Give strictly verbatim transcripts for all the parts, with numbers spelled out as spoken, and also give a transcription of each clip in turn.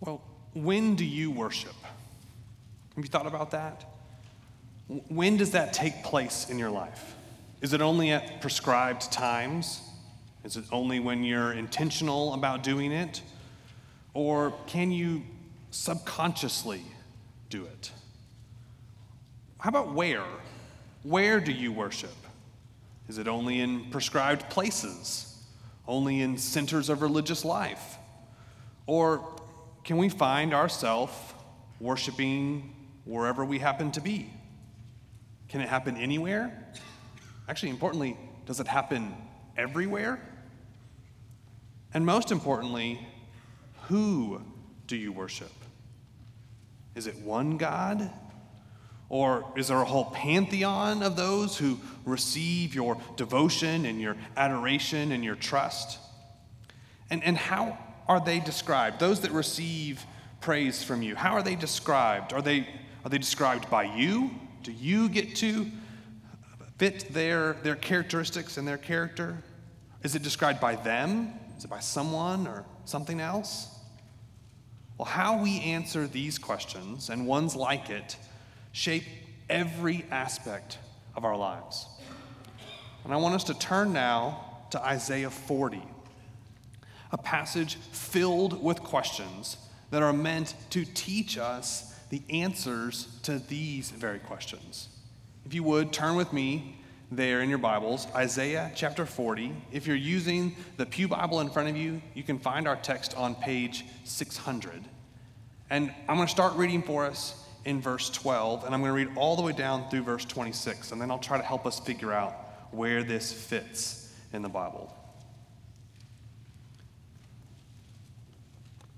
Well, when do you worship? Have you thought about that? When does that take place in your life? Is it only at prescribed times? Is it only when you're intentional about doing it? Or can you subconsciously do it? How about where? Where do you worship? Is it only in prescribed places? Only in centers of religious life? Or can we find ourselves worshiping wherever we happen to be? Can it happen anywhere? Actually, importantly, does it happen everywhere? And most importantly, who do you worship? Is it one God? Or is there a whole pantheon of those who receive your devotion and your adoration and your trust? And, and how are they described? Those that receive praise from you, how are they described? Are they, are they described by you? Do you get to fit their, their characteristics and their character? Is it described by them? Is it by someone or something else? Well, how we answer these questions and ones like it shape every aspect of our lives. And I want us to turn now to Isaiah forty, a passage filled with questions that are meant to teach us the answers to these very questions. If you would, turn with me there in your Bibles, Isaiah chapter forty. If you're using the Pew Bible in front of you, you can find our text on page six hundred. And I'm going to start reading for us in verse twelve, and I'm going to read all the way down through verse twenty-six, and then I'll try to help us figure out where this fits in the Bible.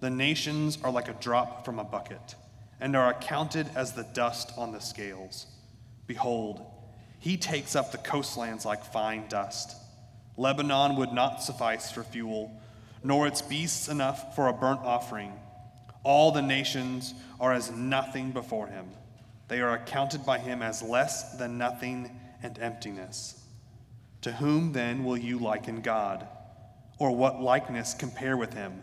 the nations are like a drop from a bucket, and are accounted as the dust on the scales. Behold, he takes up the coastlands like fine dust. Lebanon would not suffice for fuel, nor its beasts enough for a burnt offering. All the nations are as nothing before him. They are accounted by him as less than nothing and emptiness. To whom then will you liken God? Or what likeness compare with him?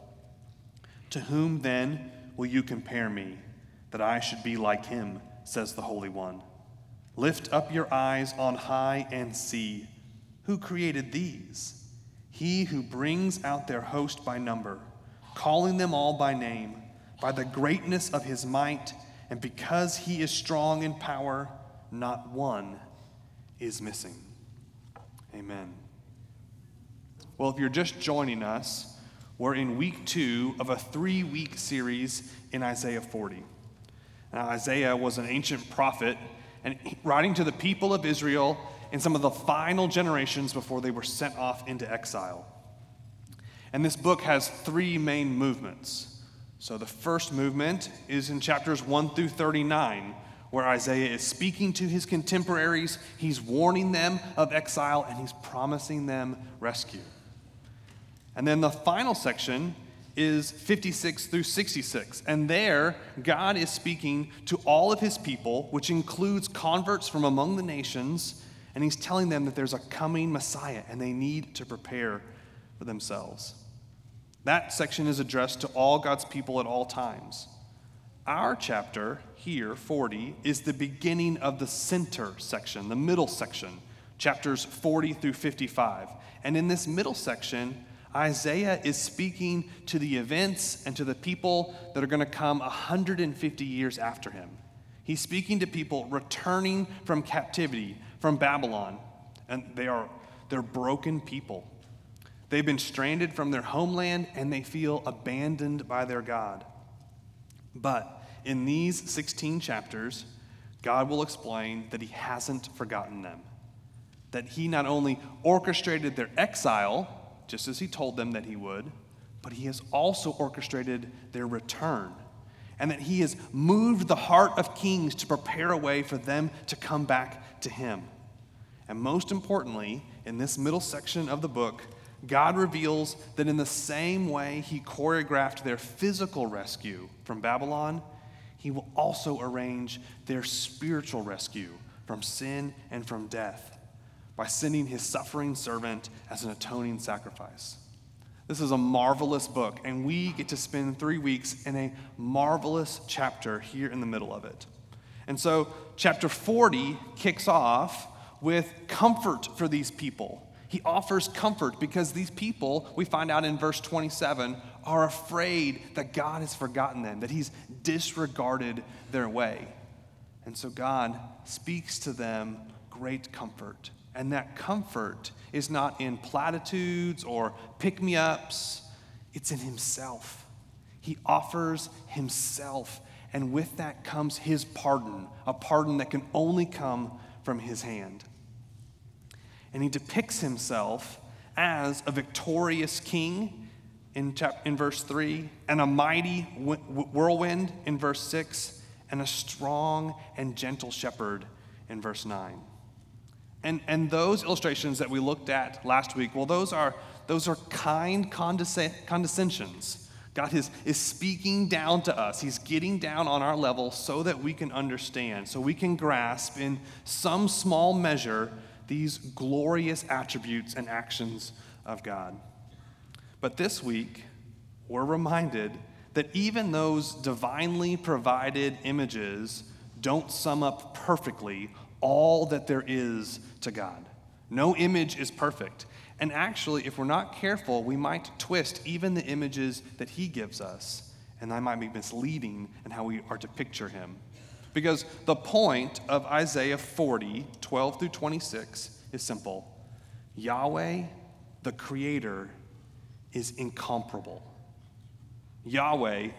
To whom then will you compare me, that I should be like him, says the Holy One? Lift up your eyes on high and see. Who created these? He who brings out their host by number, calling them all by name, by the greatness of his might, and because he is strong in power, not one is missing. Amen. Well, if you're just joining us, we're in week two of a three-week series in Isaiah forty. Now, Isaiah was an ancient prophet, and writing to the people of Israel in some of the final generations before they were sent off into exile. And this book has three main movements. So the first movement is in chapters one through thirty-nine, where Isaiah is speaking to his contemporaries, he's warning them of exile, and he's promising them rescue. And then the final section is fifty-six through sixty-six. And there, God is speaking to all of his people, which includes converts from among the nations, and he's telling them that there's a coming Messiah, and they need to prepare for themselves. That section is addressed to all God's people at all times. Our chapter here, forty, is the beginning of the center section, the middle section, chapters forty through fifty-five. And in this middle section, Isaiah is speaking to the events and to the people that are going to come one hundred fifty years after him. He's speaking to people returning from captivity, from Babylon, and they are they're broken people. They've been stranded from their homeland, and they feel abandoned by their God. But in these sixteen chapters, God will explain that he hasn't forgotten them, that he not only orchestrated their exile, just as he told them that he would, but he has also orchestrated their return, and that he has moved the heart of kings to prepare a way for them to come back to him. And most importantly, in this middle section of the book, God reveals that in the same way he choreographed their physical rescue from Babylon, he will also arrange their spiritual rescue from sin and from death, by sending his suffering servant as an atoning sacrifice. This is a marvelous book, and we get to spend three weeks in a marvelous chapter here in the middle of it. And so chapter forty kicks off with comfort for these people. He offers comfort because these people, we find out in verse twenty-seven, are afraid that God has forgotten them, that he's disregarded their way. And so God speaks to them great comfort. And that comfort is not in platitudes or pick-me-ups. It's in himself. He offers himself. And with that comes his pardon, a pardon that can only come from his hand. And he depicts himself as a victorious king in, chapter, in verse three, and a mighty whirlwind in verse six, and a strong and gentle shepherd in verse nine. And and those illustrations that we looked at last week, well, those are those are kind condescensions. God is, is speaking down to us. He's getting down on our level so that we can understand, so we can grasp in some small measure these glorious attributes and actions of God. But this week, we're reminded that even those divinely provided images don't sum up perfectly all that there is to God. No image is perfect. And actually, if we're not careful, we might twist even the images that he gives us, and that might be misleading in how we are to picture him. Because the point of Isaiah forty, twelve through twenty-six is simple. Yahweh, the Creator, is incomparable. Yahweh,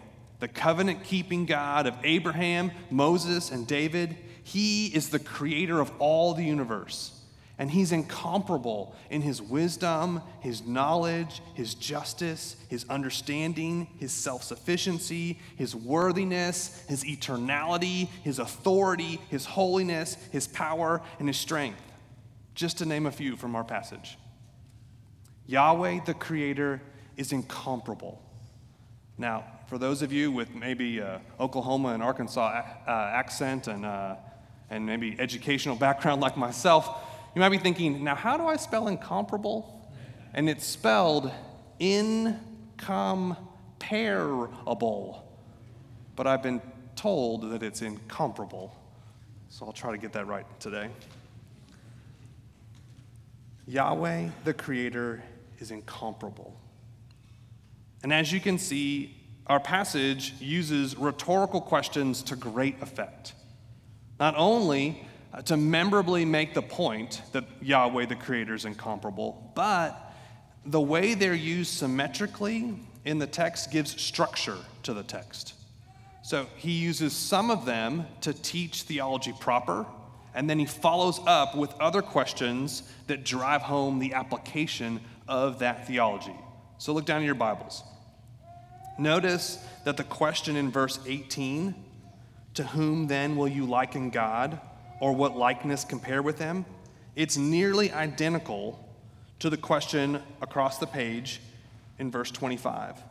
the covenant-keeping God of Abraham, Moses, and David, he is the creator of all the universe, and he's incomparable in his wisdom, his knowledge, his justice, his understanding, his self-sufficiency, his worthiness, his eternality, his authority, his holiness, his power, and his strength, just to name a few from our passage. Yahweh, the Creator, is incomparable. Now, for those of you with maybe uh, Oklahoma and Arkansas uh, accent and uh, and maybe educational background like myself, you might be thinking, now how do I spell incomparable? And it's spelled incomparable, but I've been told that it's incomparable, so I'll try to get that right today. Yahweh, the Creator, is incomparable. And as you can see, our passage uses rhetorical questions to great effect. Not only to memorably make the point that Yahweh the Creator is incomparable, but the way they're used symmetrically in the text gives structure to the text. So he uses some of them to teach theology proper, and then he follows up with other questions that drive home the application of that theology. So look down at your Bibles. Notice that the question in verse eighteen, to whom then will you liken God, or what likeness compare with him? It's nearly identical to the question across the page in verse twenty-five.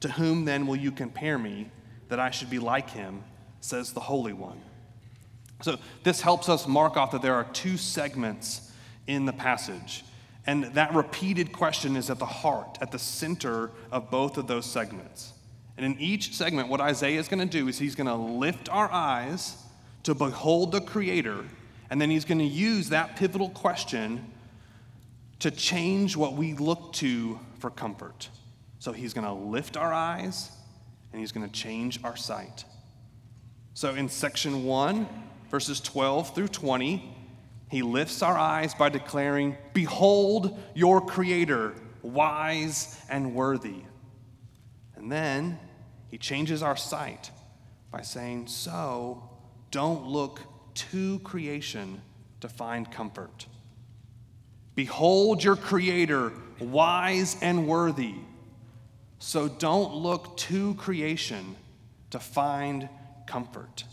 To whom then will you compare me that I should be like him, says the Holy One. So this helps us mark off that there are two segments in the passage. And that repeated question is at the heart, at the center of both of those segments. And in each segment, what Isaiah is going to do is he's going to lift our eyes to behold the Creator, and then he's going to use that pivotal question to change what we look to for comfort. So he's going to lift our eyes, and he's going to change our sight. So in section one, verses twelve through twenty, he lifts our eyes by declaring, "Behold your Creator, wise and worthy." And then he changes our sight by saying, "So don't look to creation to find comfort. Behold your Creator, wise and worthy. So don't look to creation to find comfort."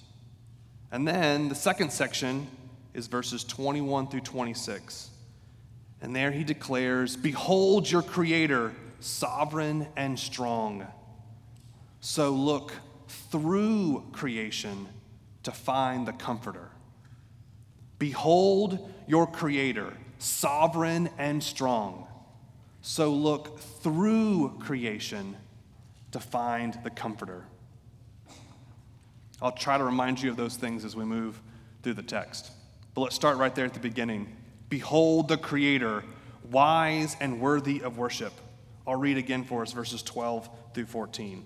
And then the second section is verses twenty-one through twenty-six. And there he declares, "Behold your Creator, sovereign and strong. So look through creation to find the Comforter." Behold your Creator, sovereign and strong. So look through creation to find the Comforter. I'll try to remind you of those things as we move through the text. But let's start right there at the beginning. Behold the Creator, wise and worthy of worship. I'll read again for us verses twelve through fourteen.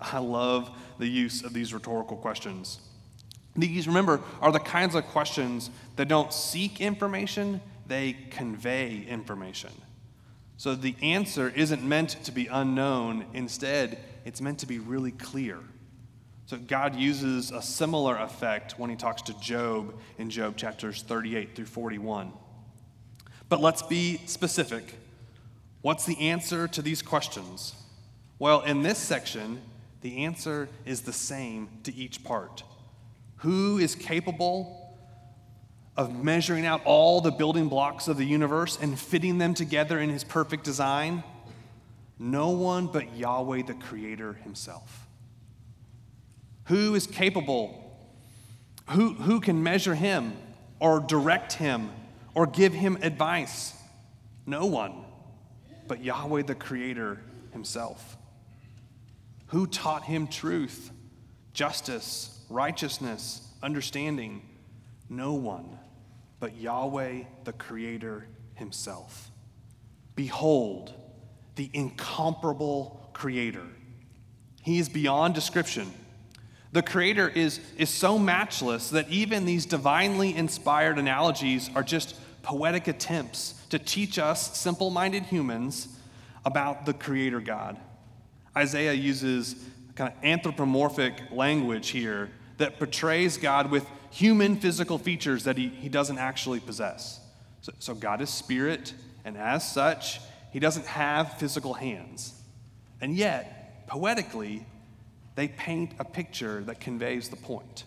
I love the use of these rhetorical questions. These, remember, are the kinds of questions that don't seek information, they convey information. So the answer isn't meant to be unknown. Instead, it's meant to be really clear. So God uses a similar effect when he talks to Job in Job chapters thirty-eight through forty-one. But let's be specific. What's the answer to these questions? Well, in this section, the answer is the same to each part. Who is capable of measuring out all the building blocks of the universe and fitting them together in his perfect design? No one but Yahweh, the Creator himself. Who is capable? Who, who can measure him or direct him or give him advice? No one but Yahweh, the Creator himself. Who taught him truth, justice, righteousness, understanding? No one but Yahweh, the Creator himself. Behold, the incomparable Creator. He is beyond description. The Creator is, is so matchless that even these divinely inspired analogies are just poetic attempts to teach us simple-minded humans about the Creator God. Isaiah uses kind of anthropomorphic language here that portrays God with human physical features that he, he doesn't actually possess. So, so God is spirit, and as such, he doesn't have physical hands. And yet, poetically, they paint a picture that conveys the point.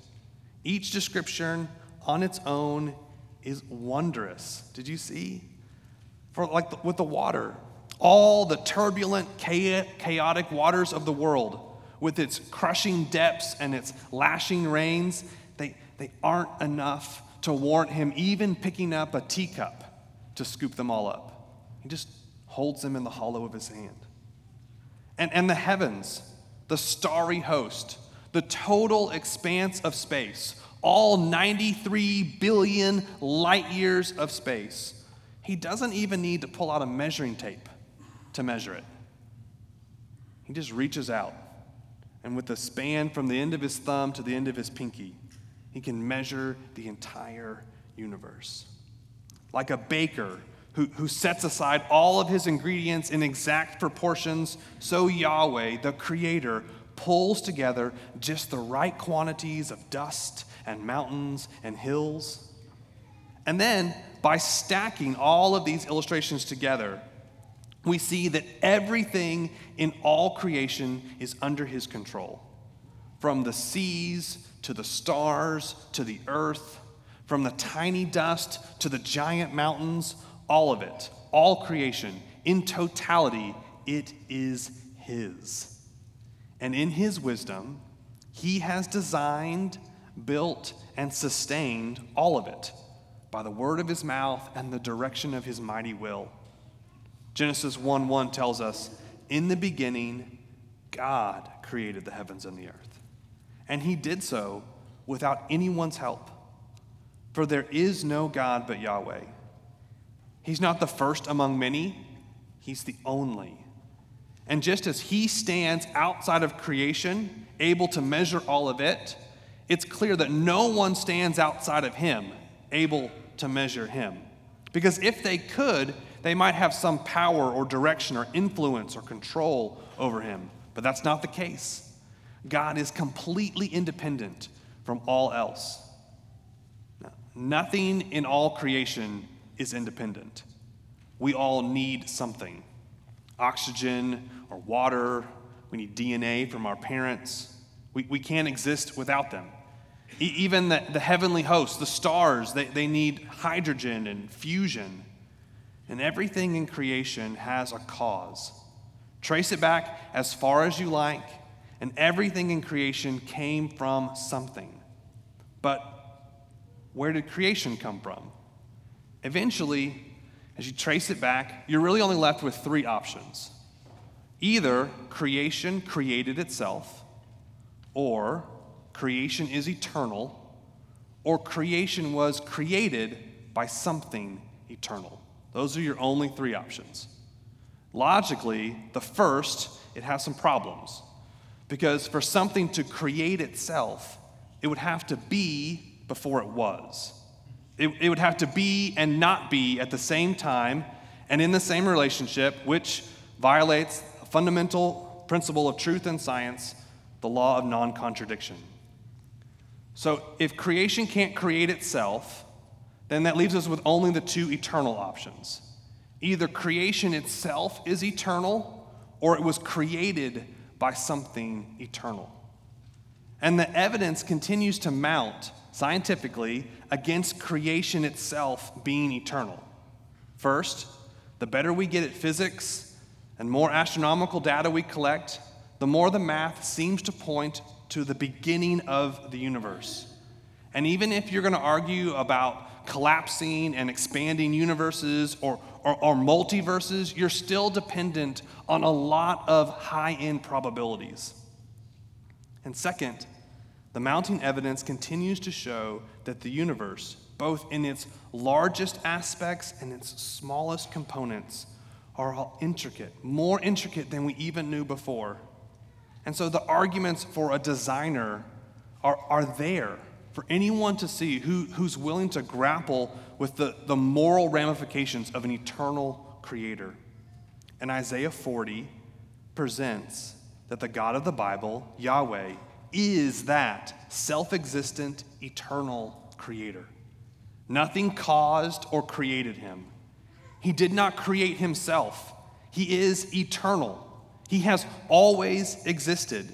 Each description on its own is wondrous. Did you see? For like the, with the water, all the turbulent, chaotic waters of the world, with its crushing depths and its lashing rains, they, they aren't enough to warrant him even picking up a teacup to scoop them all up. He just holds them in the hollow of his hand. And, and the heavens, the starry host, the total expanse of space, all ninety-three billion light years of space. He doesn't even need to pull out a measuring tape to measure it. He just reaches out, and with a span from the end of his thumb to the end of his pinky, he can measure the entire universe. Like a baker Who, who sets aside all of his ingredients in exact proportions, so Yahweh, the Creator, pulls together just the right quantities of dust and mountains and hills. And then by stacking all of these illustrations together, we see that everything in all creation is under his control. From the seas to the stars to the earth, from the tiny dust to the giant mountains, all of it, all creation, in totality, it is his. And in his wisdom, he has designed, built, and sustained all of it by the word of his mouth and the direction of his mighty will. Genesis one one tells us, in the beginning, God created the heavens and the earth. And he did so without anyone's help. For there is no God but Yahweh. He's not the first among many. He's the only. And just as he stands outside of creation, able to measure all of it, it's clear that no one stands outside of him, able to measure him. Because if they could, they might have some power or direction or influence or control over him. But that's not the case. God is completely independent from all else. Now, nothing in all creation is independent. We all need something. Oxygen or water. We need D N A from our parents. We, we can't exist without them. E- even the, the heavenly hosts, the stars, they, they need hydrogen and fusion. And everything in creation has a cause. Trace it back as far as you like, and everything in creation came from something. But where did creation come from? Eventually, as you trace it back, you're really only left with three options. Either creation created itself, or creation is eternal, or creation was created by something eternal. Those are your only three options. Logically, the first, it has some problems. Because for something to create itself, it would have to be before it was. It, it would have to be and not be at the same time and in the same relationship, which violates a fundamental principle of truth and science, the law of non-contradiction. So if creation can't create itself, then that leaves us with only the two eternal options. Either creation itself is eternal, or it was created by something eternal. And the evidence continues to mount, scientifically, against creation itself being eternal. First, the better we get at physics and more astronomical data we collect, the more the math seems to point to the beginning of the universe. And even if you're going to argue about collapsing and expanding universes or, or, or multiverses, you're still dependent on a lot of high-end probabilities. And second, the mounting evidence continues to show that the universe, both in its largest aspects and its smallest components, are all intricate, more intricate than we even knew before. And so the arguments for a designer are, are there for anyone to see who, who's willing to grapple with the, the moral ramifications of an eternal creator. And Isaiah forty presents that the God of the Bible, Yahweh, is that self-existent, eternal creator. Nothing caused or created him. He did not create himself. He is eternal. He has always existed.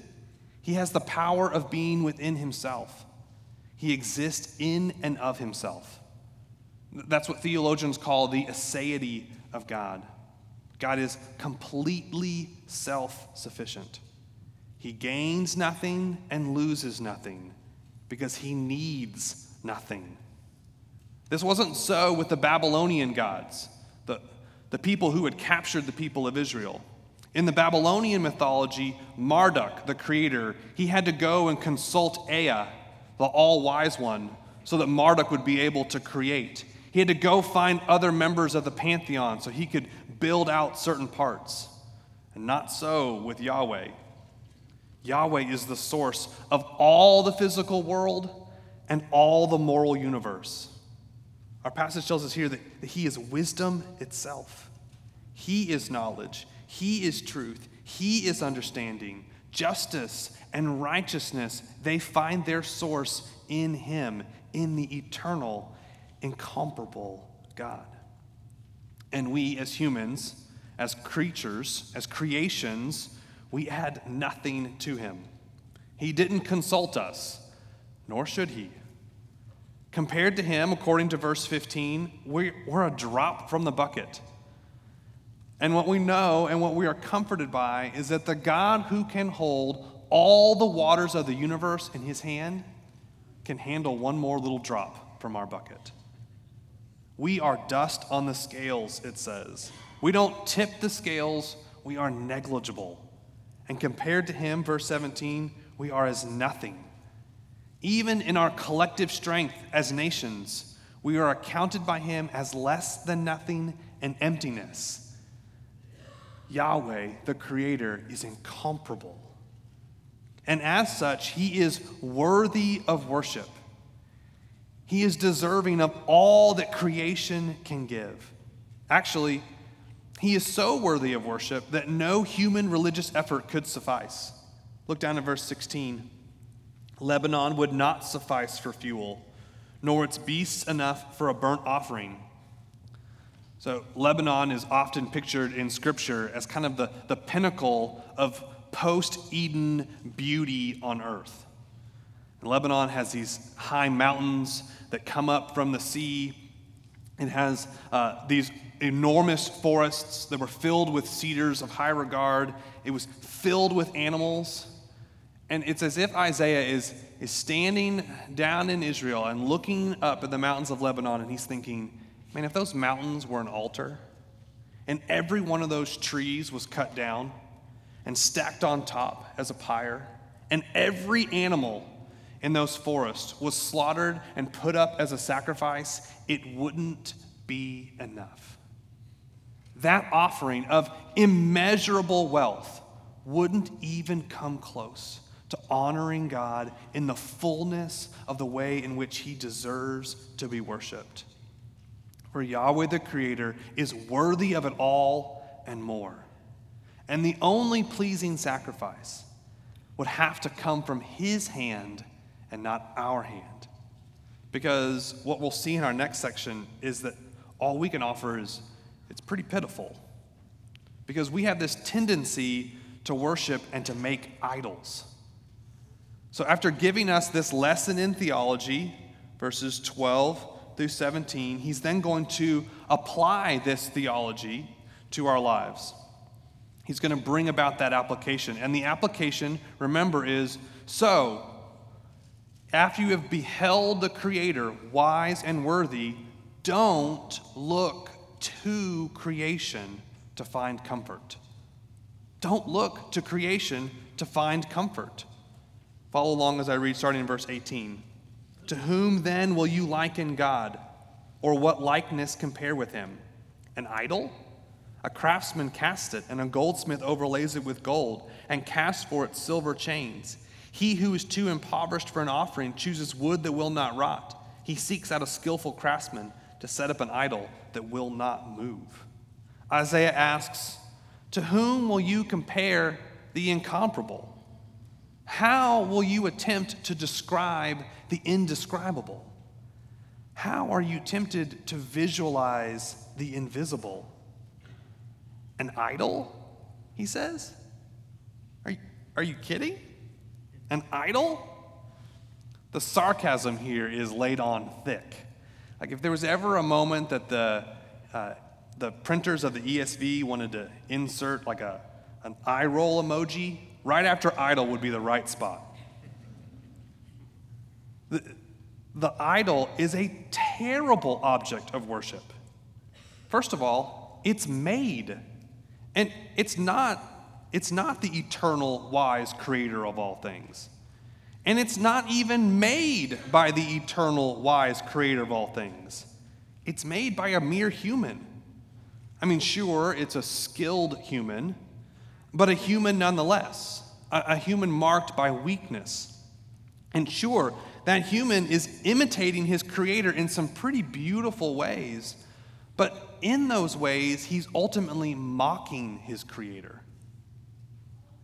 He has the power of being within himself. He exists in and of himself. That's what theologians call the aseity of God. God is completely self-sufficient. He gains nothing and loses nothing because he needs nothing. This wasn't so with the Babylonian gods, the, the people who had captured the people of Israel. In the Babylonian mythology, Marduk, the creator, he had to go and consult Ea, the all-wise one, so that Marduk would be able to create. He had to go find other members of the pantheon so he could build out certain parts. And not so with Yahweh. Yahweh is the source of all the physical world and all the moral universe. Our passage tells us here that, that he is wisdom itself. He is knowledge. He is truth. He is understanding. Justice and righteousness, they find their source in him, in the eternal, incomparable God. And we as humans, as creatures, as creations, we add nothing to him. He didn't consult us, nor should he. Compared to him, according to verse fifteen, we're, we're a drop from the bucket. And what we know and what we are comforted by is that the God who can hold all the waters of the universe in his hand can handle one more little drop from our bucket. We are dust on the scales, it says. We don't tip the scales, we are negligible. And compared to him, verse seventeen, we are as nothing. Even in our collective strength as nations, we are accounted by him as less than nothing and emptiness. Yahweh, the Creator, is incomparable. And as such, he is worthy of worship. He is deserving of all that creation can give. Actually, he is so worthy of worship that no human religious effort could suffice. Look down at verse sixteen. Lebanon would not suffice for fuel, nor its beasts enough for a burnt offering. So Lebanon is often pictured in Scripture as kind of the, the pinnacle of post-Eden beauty on earth. And Lebanon has these high mountains that come up from the sea. It has uh, these enormous forests that were filled with cedars of high regard. It was filled with animals. And it's as if Isaiah is, is standing down in Israel and looking up at the mountains of Lebanon, and he's thinking, man, if those mountains were an altar and every one of those trees was cut down and stacked on top as a pyre, and every animal in those forests was slaughtered and put up as a sacrifice, it wouldn't be enough. That offering of immeasurable wealth wouldn't even come close to honoring God in the fullness of the way in which he deserves to be worshiped. For Yahweh the Creator is worthy of it all and more. And the only pleasing sacrifice would have to come from his hand and not our hand. Because what we'll see in our next section is that all we can offer is, it's pretty pitiful. Because we have this tendency to worship and to make idols. So after giving us this lesson in theology, verses twelve through seventeen, he's then going to apply this theology to our lives. He's going to bring about that application. And the application, remember, is, so, after you have beheld the Creator wise and worthy, don't look to creation to find comfort. Don't look to creation to find comfort. Follow along as I read, starting in verse eighteen. To whom then will you liken God, or what likeness compare with him? An idol? A craftsman casts it, and a goldsmith overlays it with gold, and casts for it silver chains. He who is too impoverished for an offering chooses wood that will not rot. He seeks out a skillful craftsman to set up an idol that will not move. Isaiah asks, to whom will you compare the incomparable? How will you attempt to describe the indescribable? How are you tempted to visualize the invisible? An idol, he says? Are you, are you kidding? An idol? The sarcasm here is laid on thick. Like if there was ever a moment that the uh, the printers of the E S V wanted to insert like a an eye roll emoji, right after idol would be the right spot. The, the idol is a terrible object of worship. First of all, it's made. And it's not, it's not the eternal, wise creator of all things. And it's not even made by the eternal, wise creator of all things. It's made by a mere human. I mean, sure, it's a skilled human, but a human nonetheless, a, a human marked by weakness. And sure, that human is imitating his creator in some pretty beautiful ways, but in those ways, he's ultimately mocking his creator.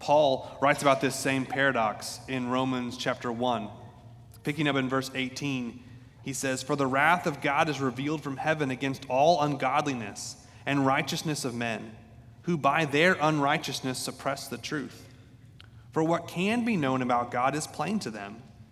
Paul writes about this same paradox in Romans chapter one. Picking up in verse eighteen, he says, "For the wrath of God is revealed from heaven against all ungodliness and righteousness of men, who by their unrighteousness suppress the truth. For what can be known about God is plain to them,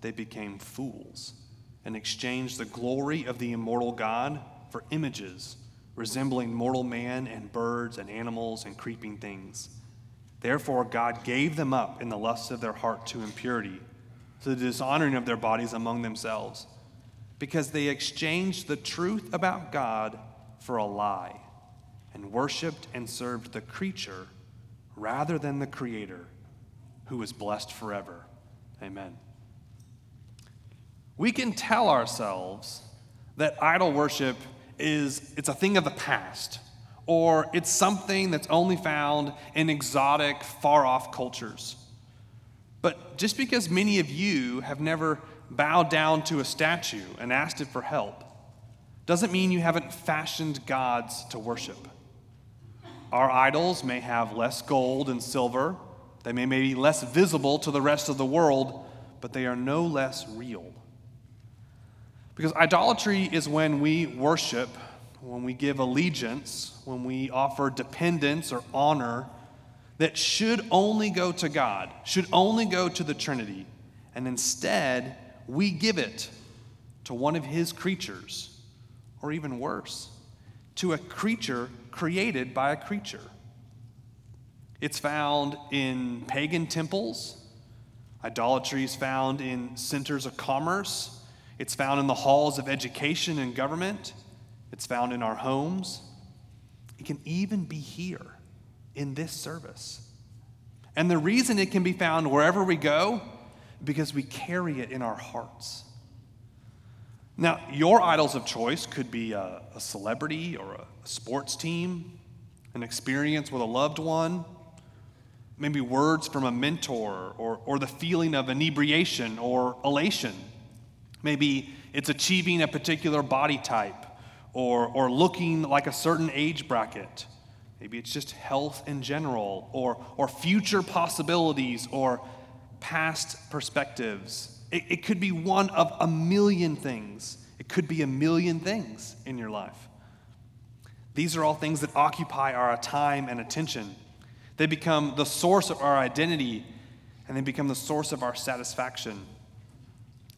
they became fools, and exchanged the glory of the immortal God for images resembling mortal man and birds and animals and creeping things. Therefore God gave them up in the lusts of their heart to impurity, to the dishonoring of their bodies among themselves, because they exchanged the truth about God for a lie, and worshiped and served the creature rather than the Creator, who is blessed forever. Amen." We can tell ourselves that idol worship is it's a thing of the past, or it's something that's only found in exotic, far-off cultures. But just because many of you have never bowed down to a statue and asked it for help, doesn't mean you haven't fashioned gods to worship. Our idols may have less gold and silver. They may be less visible to the rest of the world, but they are no less real. Because idolatry is when we worship, when we give allegiance, when we offer dependence or honor that should only go to God, should only go to the Trinity, and instead we give it to one of his creatures, or even worse, to a creature created by a creature. It's found in pagan temples. Idolatry is found in centers of commerce. It's found in the halls of education and government. It's found in our homes. It can even be here in this service. And the reason it can be found wherever we go, because we carry it in our hearts. Now, your idols of choice could be a, a celebrity or a sports team, an experience with a loved one, maybe words from a mentor, or, or the feeling of inebriation or elation. Maybe it's achieving a particular body type or, or looking like a certain age bracket. Maybe it's just health in general, or, or future possibilities or past perspectives. It could be one of a million things. It could be a million things in your life. These are all things that occupy our time and attention. They become the source of our identity, and they become the source of our satisfaction.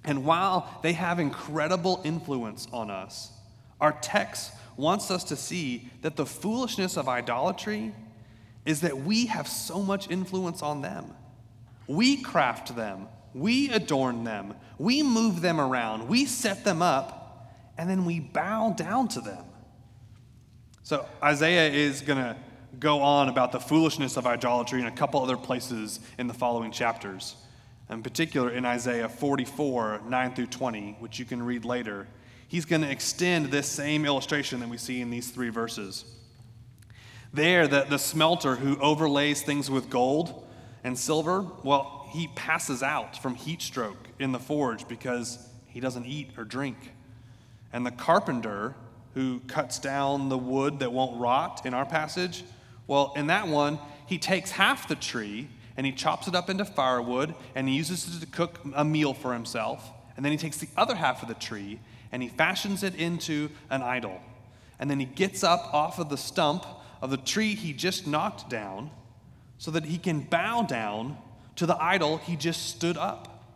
And while they have incredible influence on us, our text wants us to see that the foolishness of idolatry is that we have so much influence on them. We craft them. We adorn them, we move them around, we set them up, and then we bow down to them. So Isaiah is going to go on about the foolishness of idolatry in a couple other places in the following chapters. In particular, in Isaiah forty-four, nine through twenty, which you can read later, he's going to extend this same illustration that we see in these three verses. There, the, the smelter who overlays things with gold and silver, well, he passes out from heat stroke in the forge because he doesn't eat or drink. And the carpenter who cuts down the wood that won't rot in our passage, well, in that one, he takes half the tree and he chops it up into firewood and he uses it to cook a meal for himself. And then he takes the other half of the tree and he fashions it into an idol. And then he gets up off of the stump of the tree he just knocked down so that he can bow down to the idol he just stood up.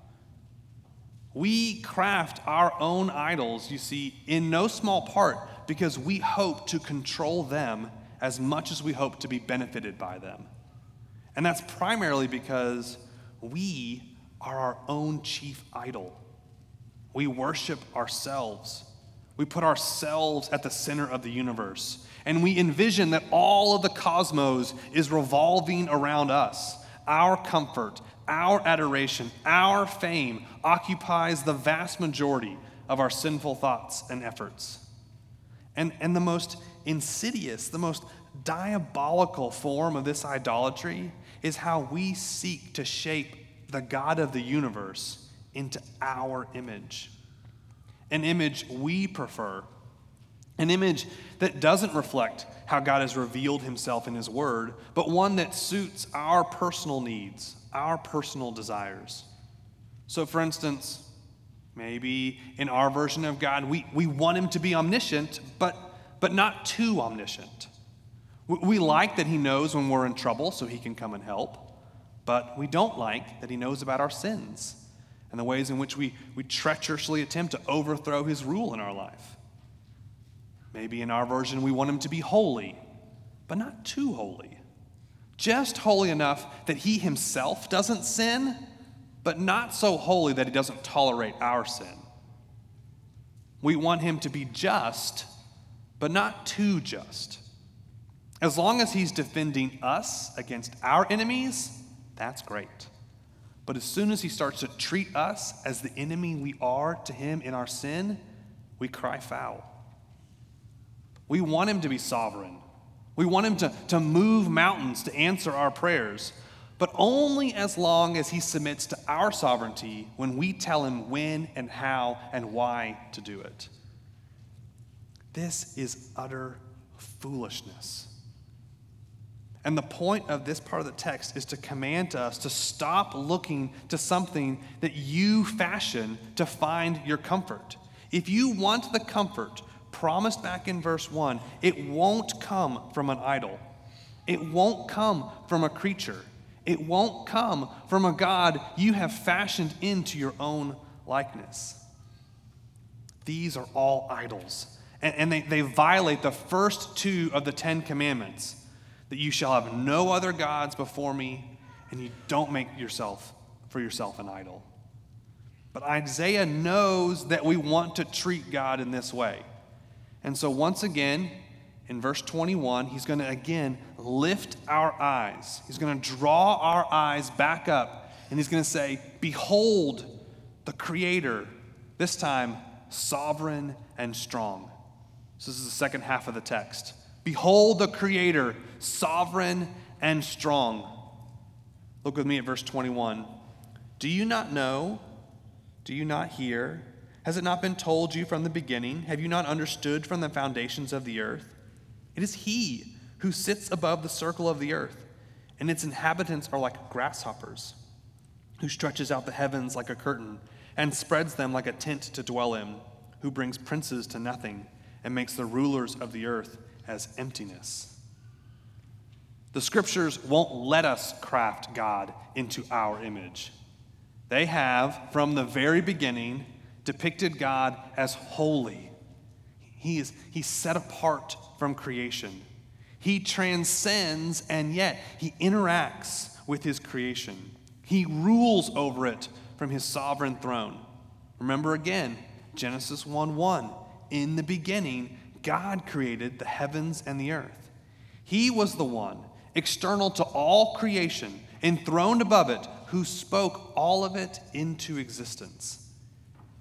We craft our own idols, you see, in no small part because we hope to control them as much as we hope to be benefited by them. And that's primarily because we are our own chief idol. We worship ourselves. We put ourselves at the center of the universe. And we envision that all of the cosmos is revolving around us. Our comfort, our adoration, our fame, occupies the vast majority of our sinful thoughts and efforts. And, and the most insidious, the most diabolical form of this idolatry is how we seek to shape the God of the universe into our image, an image we prefer, an image that doesn't reflect how God has revealed himself in his word, but one that suits our personal needs, our personal desires. So for instance, maybe in our version of God, we, we want him to be omniscient, but, but not too omniscient. We, we like that he knows when we're in trouble so he can come and help, but we don't like that he knows about our sins and the ways in which we, we treacherously attempt to overthrow his rule in our life. Maybe in our version, we want him to be holy, but not too holy. Just holy enough that he himself doesn't sin, but not so holy that he doesn't tolerate our sin. We want him to be just, but not too just. As long as he's defending us against our enemies, that's great. But as soon as he starts to treat us as the enemy we are to him in our sin, we cry foul. We want him to be sovereign. We want him to, to move mountains to answer our prayers, but only as long as he submits to our sovereignty when we tell him when and how and why to do it. This is utter foolishness. And the point of this part of the text is to command us to stop looking to something that you fashion to find your comfort. If you want the comfort promised back in verse one, it won't come from an idol. It won't come from a creature. It won't come from a God you have fashioned into your own likeness. These are all idols, and, and they, they violate the first two of the Ten Commandments. That you shall have no other gods before me, and you don't make yourself for yourself an idol. But Isaiah knows that we want to treat God in this way. And so once again, in verse twenty-one, he's going to again lift our eyes. He's going to draw our eyes back up, and he's going to say, behold the Creator, this time sovereign and strong. So this is the second half of the text. Behold the Creator, sovereign and strong. Look with me at verse twenty-one. Do you not know? Do you not hear? Has it not been told you from the beginning? Have you not understood from the foundations of the earth? It is He who sits above the circle of the earth, and its inhabitants are like grasshoppers, who stretches out the heavens like a curtain and spreads them like a tent to dwell in, who brings princes to nothing and makes the rulers of the earth as emptiness. The scriptures won't let us craft God into our image. They have, from the very beginning, depicted God as holy. He is he's set apart from creation. He transcends, and yet he interacts with his creation. He rules over it from his sovereign throne. Remember again, Genesis one one, in the beginning, God created the heavens and the earth. He was the one, external to all creation, enthroned above it, who spoke all of it into existence.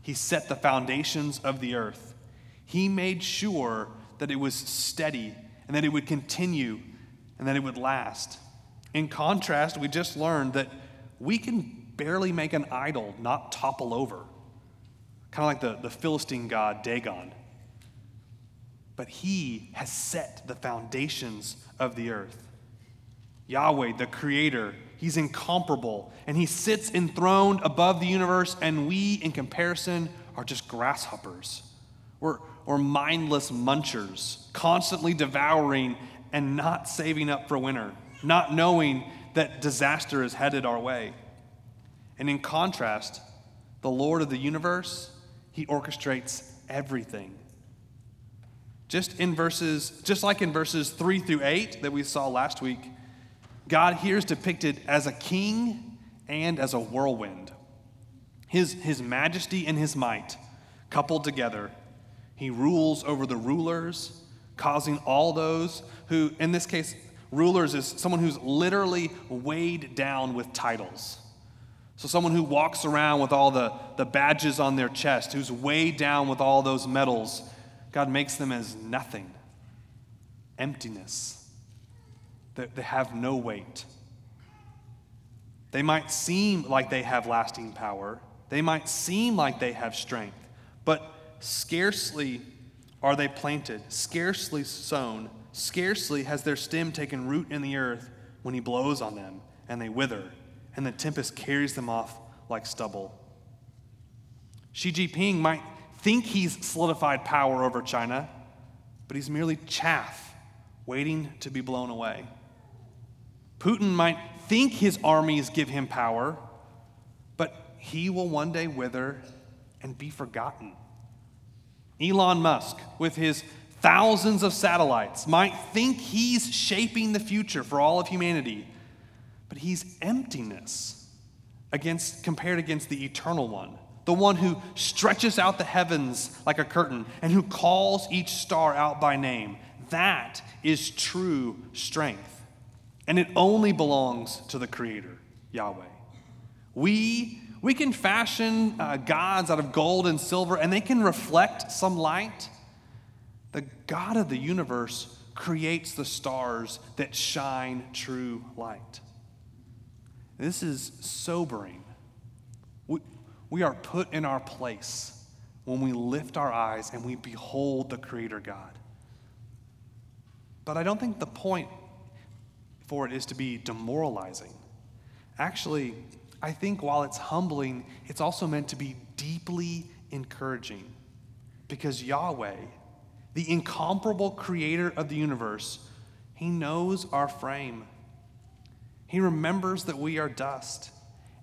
He set the foundations of the earth. He made sure that it was steady and that it would continue and that it would last. In contrast, we just learned that we can barely make an idol not topple over, kind of like the, the Philistine god Dagon. But he has set the foundations of the earth. Yahweh, the Creator, he's incomparable, and he sits enthroned above the universe, and we, in comparison, are just grasshoppers. We're, we're mindless munchers, constantly devouring and not saving up for winter, not knowing that disaster is headed our way. And in contrast, the Lord of the universe, he orchestrates everything. Just in verses, just like in verses three through eight that we saw last week, God here is depicted as a king and as a whirlwind. His, his majesty and his might, coupled together, he rules over the rulers, causing all those who, in this case, rulers is someone who's literally weighed down with titles, So someone who walks around with all the, the badges on their chest, who's weighed down with all those medals, God makes them as nothing, emptiness. They, they have no weight. They might seem like they have lasting power. They might seem like they have strength, but scarcely are they planted, scarcely sown, scarcely has their stem taken root in the earth when he blows on them and they wither and the tempest carries them off like stubble. Xi Jinping might think he's solidified power over China, but he's merely chaff waiting to be blown away. Putin might think his armies give him power, but he will one day wither and be forgotten. Elon Musk, with his thousands of satellites, might think he's shaping the future for all of humanity, but he's emptiness against, compared against the eternal one, the one who stretches out the heavens like a curtain and who calls each star out by name. That is true strength. And it only belongs to the Creator, Yahweh. We, we can fashion uh, gods out of gold and silver, and they can reflect some light. The God of the universe creates the stars that shine true light. This is sobering. We, we are put in our place when we lift our eyes and we behold the Creator God. But I don't think the point for it is to be demoralizing. Actually, I think while it's humbling, it's also meant to be deeply encouraging, because Yahweh, the incomparable creator of the universe, he knows our frame. He remembers that we are dust,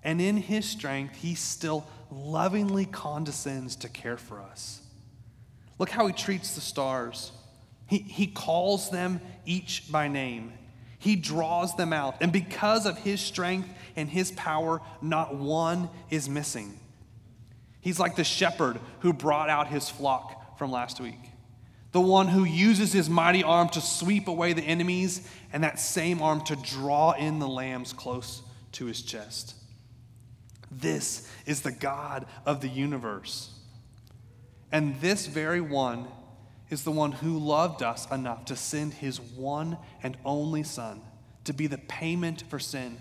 and in his strength, he still lovingly condescends to care for us. Look how he treats the stars. He, he calls them each by name. He draws them out, and because of his strength and his power, not one is missing. He's like the shepherd who brought out his flock from last week, the one who uses his mighty arm to sweep away the enemies and that same arm to draw in the lambs close to his chest. This is the God of the universe. And this very one is the one who loved us enough to send his one and only Son to be the payment for sin,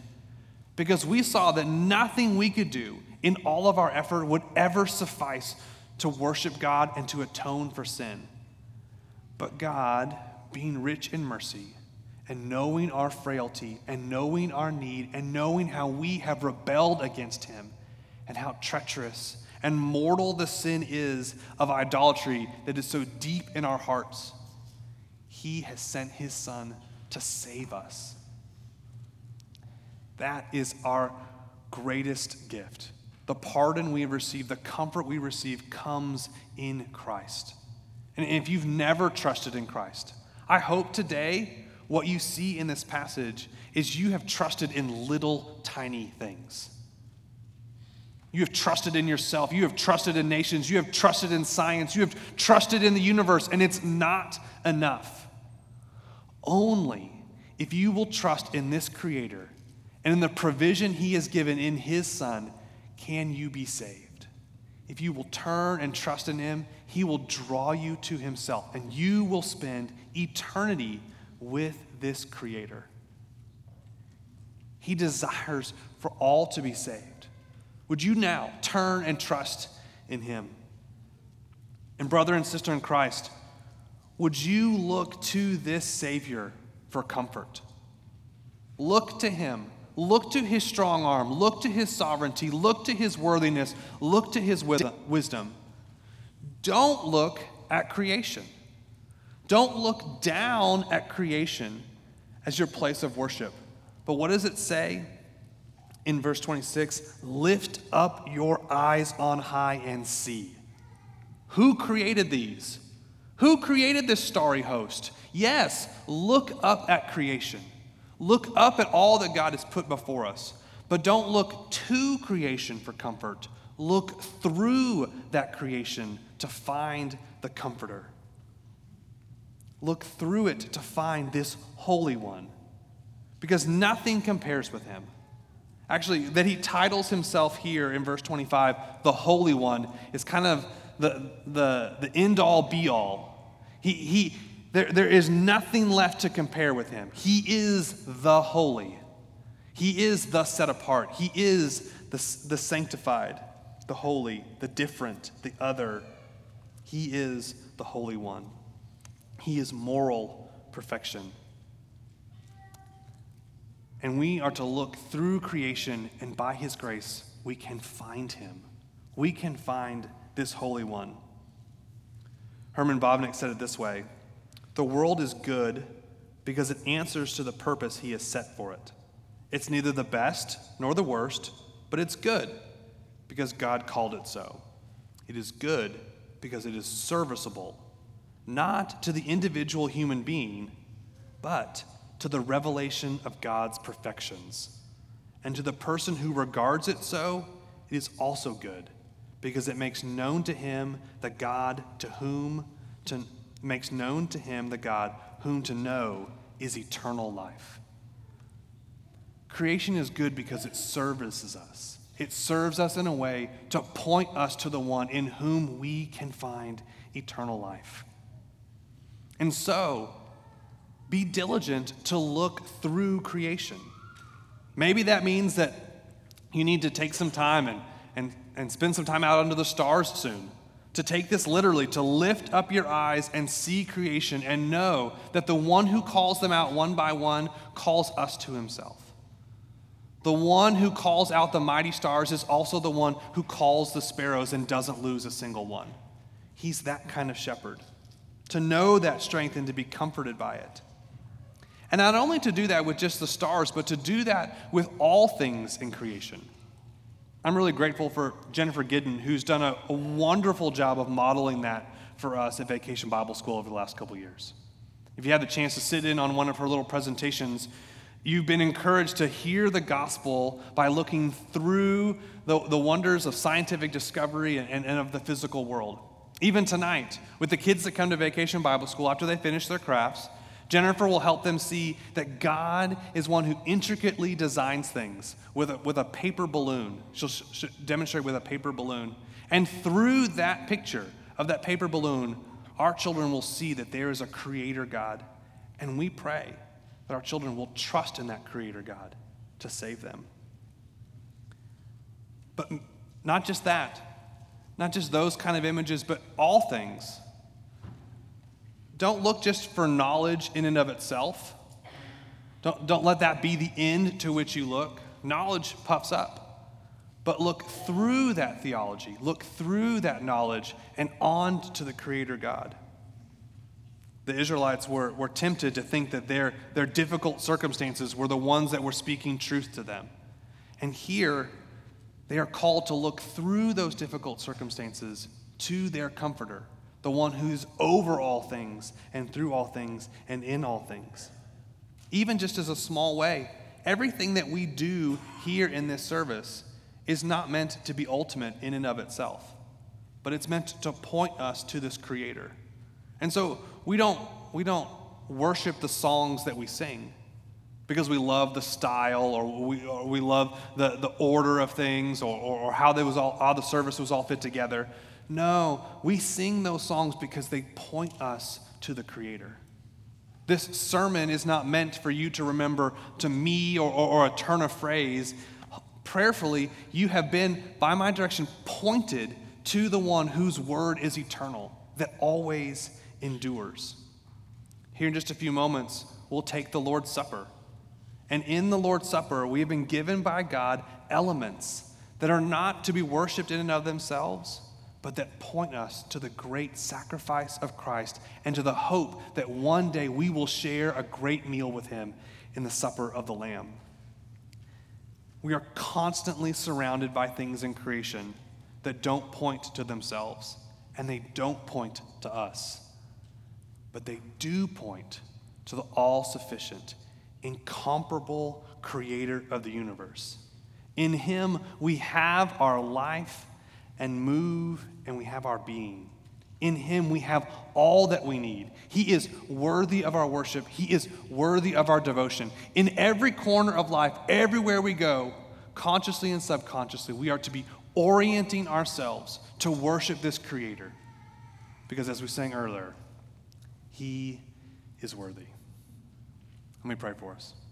because we saw that nothing we could do in all of our effort would ever suffice to worship God and to atone for sin. But God, being rich in mercy and knowing our frailty and knowing our need and knowing how we have rebelled against him and how treacherous and mortal the sin is of idolatry that is so deep in our hearts, he has sent his Son to save us. That is our greatest gift. The pardon we have received, the comfort we receive, comes in Christ. And if you've never trusted in Christ, I hope today what you see in this passage is you have trusted in little tiny things. You have trusted in yourself. You have trusted in nations. You have trusted in science. You have trusted in the universe, and it's not enough. Only if you will trust in this Creator and in the provision he has given in his Son can you be saved. If you will turn and trust in him, he will draw you to himself, and you will spend eternity with this Creator. He desires for all to be saved. Would you now turn and trust in him? And brother and sister in Christ, would you look to this Savior for comfort? Look to him. Look to his strong arm. Look to his sovereignty. Look to his worthiness. Look to his wisdom. Don't look at creation. Don't look down at creation as your place of worship. But what does it say? In verse twenty-six, lift up your eyes on high and see. Who created these? Who created this starry host? Yes, look up at creation. Look up at all that God has put before us. But don't look to creation for comfort. Look through that creation to find the Comforter. Look through it to find this Holy One, because nothing compares with him. Actually, that he titles himself here in verse twenty-five, the Holy One, is kind of the the, the end-all, be-all. He, he, there, there is nothing left to compare with him. He is the holy. He is the set apart. He is the, the sanctified, the holy, the different, the other. He is the Holy One. He is moral perfection. And we are to look through creation, and by his grace, we can find him. We can find this Holy One. Herman Bobnick said it this way: the world is good because it answers to the purpose he has set for it. It's neither the best nor the worst, but it's good because God called it so. It is good because it is serviceable, not to the individual human being, but to the revelation of God's perfections. And to the person who regards it so, it is also good, because it makes known to him the God to whom to makes known to him the God whom to know is eternal life. Creation is good because it services us. It serves us in a way to point us to the one in whom we can find eternal life. And so, be diligent to look through creation. Maybe that means that you need to take some time and, and, and spend some time out under the stars soon. To take this literally, to lift up your eyes and see creation and know that the one who calls them out one by one calls us to himself. The one who calls out the mighty stars is also the one who calls the sparrows and doesn't lose a single one. He's that kind of shepherd. To know that strength and to be comforted by it. And not only to do that with just the stars, but to do that with all things in creation. I'm really grateful for Jennifer Gidden, who's done a, a wonderful job of modeling that for us at Vacation Bible School over the last couple years. If you had the chance to sit in on one of her little presentations, you've been encouraged to hear the gospel by looking through the, the wonders of scientific discovery and, and, and of the physical world. Even tonight, with the kids that come to Vacation Bible School, after they finish their crafts, Jennifer will help them see that God is one who intricately designs things with a, with a paper balloon. She'll, she'll demonstrate with a paper balloon. And through that picture of that paper balloon, our children will see that there is a creator God. And we pray that our children will trust in that creator God to save them. But not just that. Not just those kind of images, but all things. Don't look just for knowledge in and of itself. Don't, don't let that be the end to which you look. Knowledge puffs up. But look through that theology. Look through that knowledge and on to the Creator God. The Israelites were, were tempted to think that their, their difficult circumstances were the ones that were speaking truth to them. And here, they are called to look through those difficult circumstances to their comforter, the one who's over all things and through all things and in all things. Even just as a small way, everything that we do here in this service is not meant to be ultimate in and of itself, but it's meant to point us to this Creator. And so we don't, we don't worship the songs that we sing because we love the style, or we, or we love the, the order of things, or, or, or how, they was all, how the service was all fit together. No, we sing those songs because they point us to the Creator. This sermon is not meant for you to remember to me or, or, or a turn of phrase. Prayerfully, you have been, by my direction, pointed to the one whose word is eternal, that always endures. Here in just a few moments, we'll take the Lord's Supper. And in the Lord's Supper, we have been given by God elements that are not to be worshiped in and of themselves, but that point us to the great sacrifice of Christ and to the hope that one day we will share a great meal with him in the supper of the Lamb. We are constantly surrounded by things in creation that don't point to themselves, and they don't point to us, but they do point to the all-sufficient, incomparable creator of the universe. In him we have our life and move, and we have our being. In him we have all that we need. He is worthy of our worship. He is worthy of our devotion. In every corner of life, everywhere we go, consciously and subconsciously, we are to be orienting ourselves to worship this Creator. Because as we sang earlier, He is worthy. Let me pray for us.